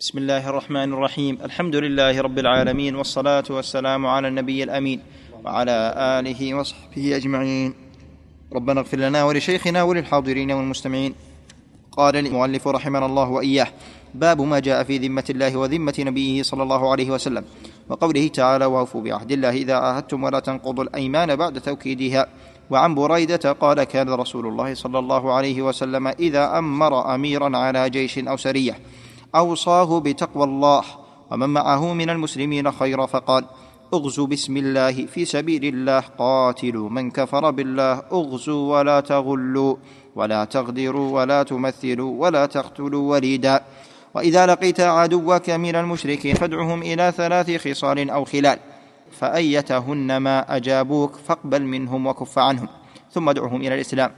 بسم الله الرحمن الرحيم. الحمد لله رب العالمين، والصلاة والسلام على النبي الأمين وعلى آله وصحبه أجمعين. ربنا اغفر لنا ولشيخنا وللحاضرين والمستمعين. قال المؤلف رحمنا الله وإياه: باب ما جاء في ذمة الله وذمة نبيه صلى الله عليه وسلم، وقوله تعالى: وأوفوا بعهد الله إذا عاهدتم ولا تنقضوا الأيمان بعد توكيدها. وعن بريدة قال: كان رسول الله صلى الله عليه وسلم إذا أمر أميرا على جيش أو سرية أوصاه بتقوى الله ومن معه من المسلمين خيرا، فقال: اغزوا بسم الله في سبيل الله، قاتلوا من كفر بالله، اغزوا ولا تغلوا ولا تغدروا ولا تمثلوا ولا تقتلوا وليدا. وإذا لقيت عدوك من المشركين فادعهم إلى 3 خصال أو خلال، فأيتهن ما أجابوك فاقبل منهم وكف عنهم، ثم ادعهم إلى الإسلام.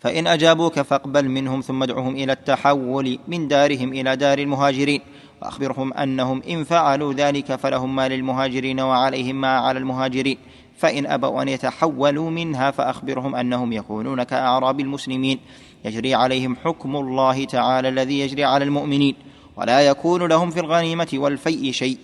فإن أجابوك فاقبل منهم، ثم ادعهم إلى التحول من دارهم إلى دار المهاجرين، وأخبرهم أنهم إن فعلوا ذلك فلهم ما للمهاجرين وعليهم ما على المهاجرين. فإن أبوا أن يتحولوا منها فأخبرهم أنهم يكونون كأعراب المسلمين، يجري عليهم حكم الله تعالى الذي يجري على المؤمنين، ولا يكون لهم في الغنيمة والفيء شيء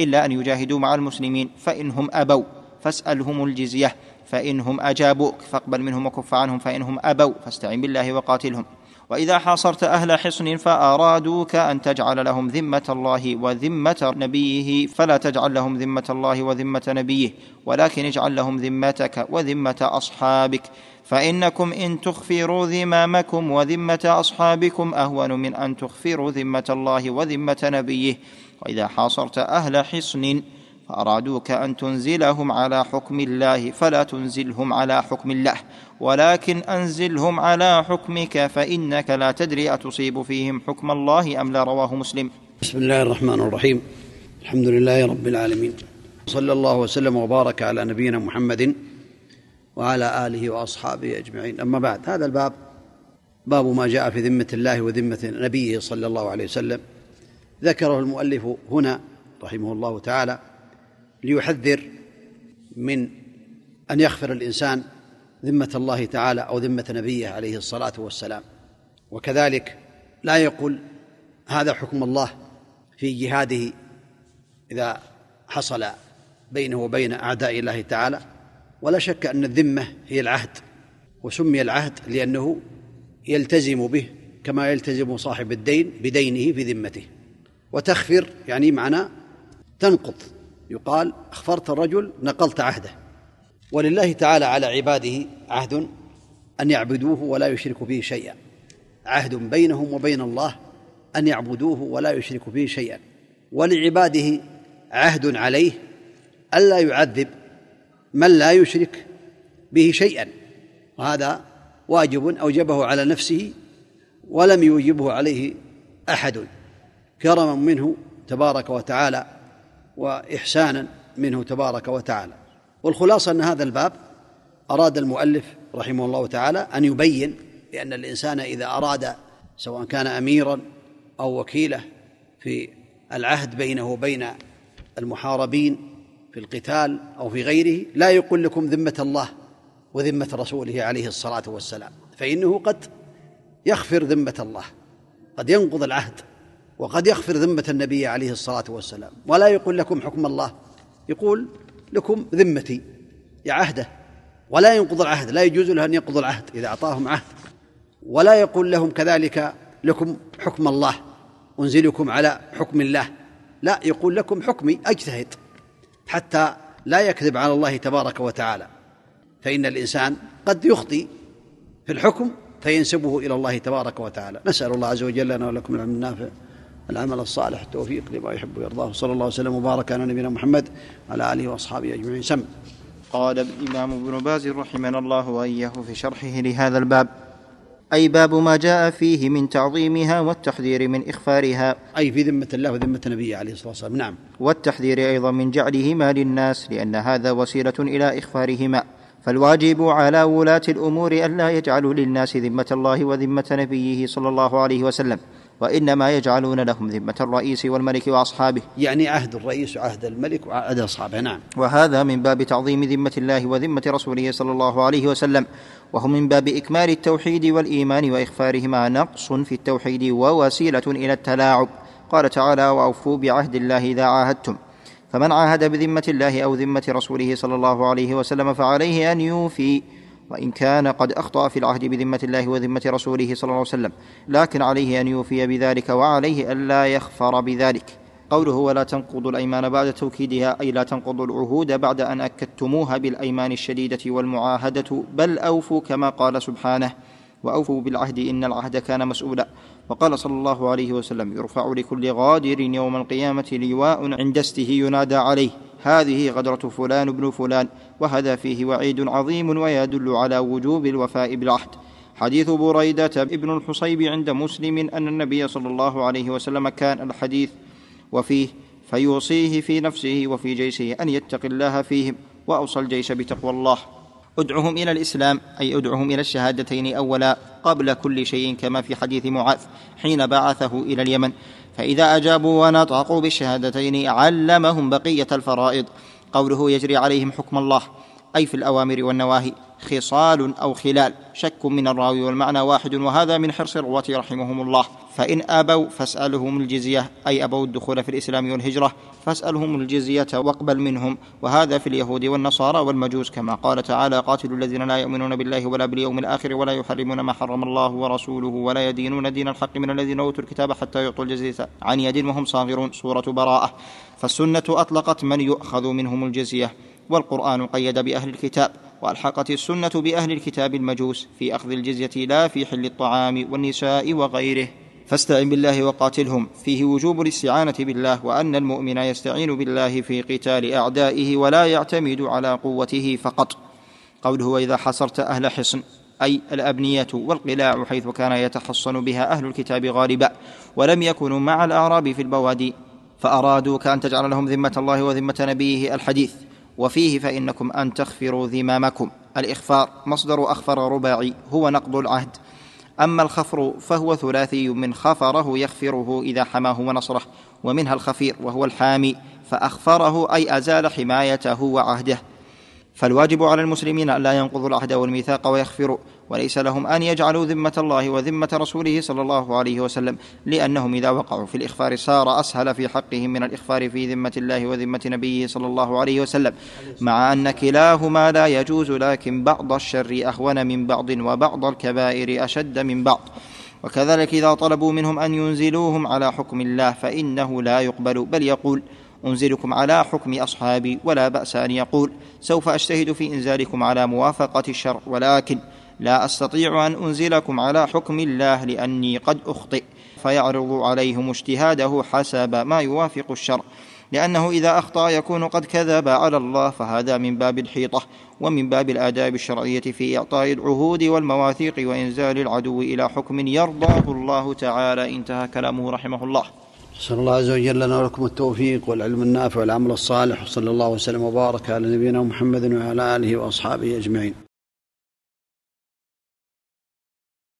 إلا أن يجاهدوا مع المسلمين. فإنهم أبوا فاسألهم الجزية، فإنهم أجابوك فاقبل منهم وكف عنهم، فإنهم أبوا فاستعن بالله وقاتلهم. وإذا حاصرت أهل حصن فأرادوك أن تجعل لهم ذمة الله وذمة نبيه فلا تجعل لهم ذمة الله وذمة نبيه، ولكن اجعل لهم ذمتك وذمة أصحابك، فإنكم إن تخفروا ذمامكم وذمة أصحابكم أهون من أن تخفروا ذمة الله وذمة نبيه. وإذا حاصرت أهل حصن فأرادوك أن تنزلهم على حكم الله فلا تنزلهم على حكم الله، ولكن أنزلهم على حكمك، فإنك لا تدري أتصيب فيهم حكم الله أم لا. رواه مسلم. بسم الله الرحمن الرحيم. الحمد لله رب العالمين، صلى الله وسلم وبارك على نبينا محمد وعلى آله وأصحابه أجمعين. أما بعد، هذا الباب باب ما جاء في ذمة الله وذمة نبيه صلى الله عليه وسلم، ذكره المؤلف هنا رحمه الله تعالى ليحذر من أن يخفر الإنسان ذمة الله تعالى أو ذمة نبيه عليه الصلاة والسلام، وكذلك لا يقول هذا حكم الله في جهاده إذا حصل بينه وبين أعداء الله تعالى. ولا شك أن الذمة هي العهد، وسمي العهد لأنه يلتزم به كما يلتزم صاحب الدين بدينه في ذمته. وتخفر يعني معنى تنقض، يقال أخفرت الرجل نقلت عهده. ولله تعالى على عباده عهد أن يعبدوه ولا يشركوا به شيئا، عهد بينهم وبين الله أن يعبدوه ولا يشركوا به شيئا. ولعباده عهد عليه ألا يعذب من لا يشرك به شيئا، وهذا واجب أوجبه على نفسه ولم يوجبه عليه أحد، كرما منه تبارك وتعالى وإحسانا منه تبارك وتعالى. والخلاصة أن هذا الباب أراد المؤلف رحمه الله تعالى أن يبين بأن الإنسان إذا أراد، سواء كان أميرا أو وكيله، في العهد بينه وبين المحاربين في القتال أو في غيره، لا يقول لكم ذمة الله وذمة رسوله عليه الصلاة والسلام، فإنه قد يخفر ذمة الله، قد ينقض العهد، وقد يغفر ذمة النبي عليه الصلاة والسلام. ولا يقول لكم حكم الله، يقول لكم ذمتي يا عهده، ولا ينقض العهد، لا يجوز له أن ينقض العهد إذا أعطاهم عهد. ولا يقول لهم كذلك لكم حكم الله، أنزلكم على حكم الله، لا، يقول لكم حكمي، أجتهد، حتى لا يكذب على الله تبارك وتعالى. فإن الإنسان قد يخطئ في الحكم فينسبه إلى الله تبارك وتعالى. نسأل الله عز وجل لنا ولكم العلم النافع، العمل الصالح، التوفيق لما يحب ويرضاه، صلى الله وسلم وبارك على نبينا محمد وعلى آله وأصحابه أجمعين. قال الإمام ابن باز رحمه الله وإياه في شرحه لهذا الباب: أي باب ما جاء فيه من تعظيمها والتحذير من إخفارها، أي في ذمة الله وذمة نبيه عليه الصلاة والسلام. نعم. والتحذير أيضا من جعلهما للناس، لأن هذا وسيلة إلى إخفارهما، فالواجب على ولاة الأمور ألا يجعلوا للناس ذمة الله وذمة نبيه صلى الله عليه وسلم، وإنما يجعلون لهم ذمة الرئيس والملك وأصحابه، يعني عهد الرئيس وعهد الملك وعهد أصحابه. نعم. وهذا من باب تعظيم ذمة الله وذمة رسوله صلى الله عليه وسلم، وهم من باب إكمال التوحيد والإيمان، وإخفارهما نقص في التوحيد ووسيلة إلى التلاعب، قال تعالى: وأوفوا بعهد الله إذا عاهدتم. فمن عاهد بذمة الله أو ذمة رسوله صلى الله عليه وسلم فعليه أن يوفي، وإن كان قد أخطأ في العهد بذمة الله وذمة رسوله صلى الله عليه وسلم، لكن عليه أن يوفي بذلك، وعليه ألا يخفر بذلك. قوله: ولا تنقضوا الأيمان بعد توكيدها، أي لا تنقضوا العهود بعد أن أكدتموها بالأيمان الشديدة والمعاهدة، بل أوفوا كما قال سبحانه: وأوفوا بالعهد إن العهد كان مسؤولا. وقال صلى الله عليه وسلم: يرفع لكل غادر يوم القيامة لواء عند استه ينادى عليه: هذه غدرة فلان بن فلان. وهذا فيه وعيد عظيم ويدل على وجوب الوفاء بالعهد. حديث بريدة ابن الحصيب عند مسلم أن النبي صلى الله عليه وسلم كان الحديث وفيه: فيوصيه في نفسه وفي جيشه أن يتق الله فيهم، وأوصى الجيش بتقوى الله. أدعهم إلى الإسلام، أي أدعهم إلى الشهادتين أولا قبل كل شيء، كما في حديث معاذ حين بعثه إلى اليمن: فإذا أجابوا ونطقوا بالشهادتين علمهم بقية الفرائض. قوله: يجري عليهم حكم الله، أي في الأوامر والنواهي. خصال أو خلال شك من الراوي، والمعنى واحد، وهذا من حرص الرواة رحمهم الله. فإن أبوا فاسألهم الجزية، أي أبوا الدخول في الإسلام والهجرة، فاسألهم الجزية واقبل منهم، وهذا في اليهود والنصارى والمجوس، كما قال تعالى: قاتلوا الذين لا يؤمنون بالله ولا باليوم الآخر ولا يحرمون ما حرم الله ورسوله ولا يدينون دين الحق من الذين أوتوا الكتاب حتى يعطوا الجزية عن يد وهم صاغرون، سورة براءة. فالسنة أطلقت من يؤخذ منهم الجزية، والقرآن قيد بأهل الكتاب، وألحقت السنة بأهل الكتاب المجوس في أخذ الجزية لا في حل الطعام والنساء وغيره. فاستعن بالله وقاتلهم، فيه وجوب الاستعانة بالله، وأن المؤمن يستعين بالله في قتال أعدائه ولا يعتمد على قوته فقط. قوله: إذا حصرت أهل حصن، أي الأبنية والقلاع، حيث كان يتحصن بها أهل الكتاب غالبا، ولم يكونوا مع الأعراب في البوادي، فأرادوا كأن تجعل لهم ذمة الله وذمة نبيه، الحديث. وفيه: فإنكم أن تخفروا ذمامكم. الإخفار مصدر أخفر رباعي، هو نقض العهد. أما الخفر فهو ثلاثي من خفره يخفره إذا حماه ونصره، ومنها الخفير وهو الحامي، فأخفره أي أزال حمايته وعهده. فالواجب على المسلمين أن لا ينقضوا العهد والميثاق ويخفروا، وليس لهم أن يجعلوا ذمة الله وذمة رسوله صلى الله عليه وسلم، لأنهم إذا وقعوا في الإخفار صار أسهل في حقهم من الإخفار في ذمة الله وذمة نبيه صلى الله عليه وسلم، مع أن كلاهما لا يجوز، لكن بعض الشر أهون من بعض، وبعض الكبائر أشد من بعض. وكذلك إذا طلبوا منهم أن ينزلوهم على حكم الله فإنه لا يقبل، بل يقول: أنزلكم على حكم أصحابي. ولا بأس أن يقول: سوف أجتهد في إنزالكم على موافقة الشرع، ولكن لا أستطيع أن أنزلكم على حكم الله لأني قد أخطئ، فيعرض عليهم اجتهاده حسب ما يوافق الشرع، لأنه إذا أخطأ يكون قد كذب على الله، فهذا من باب الحيطة، ومن باب الآداب الشرعية في إعطاء العهود والمواثيق وإنزال العدو إلى حكم يرضاه الله تعالى. انتهى كلامه رحمه الله. صلى الله عز وجل لنا ولكم التوفيق والعلم النافع والعمل الصالح، وصلى الله وسلم وبارك على نبينا محمد وعلى آله وأصحابه أجمعين.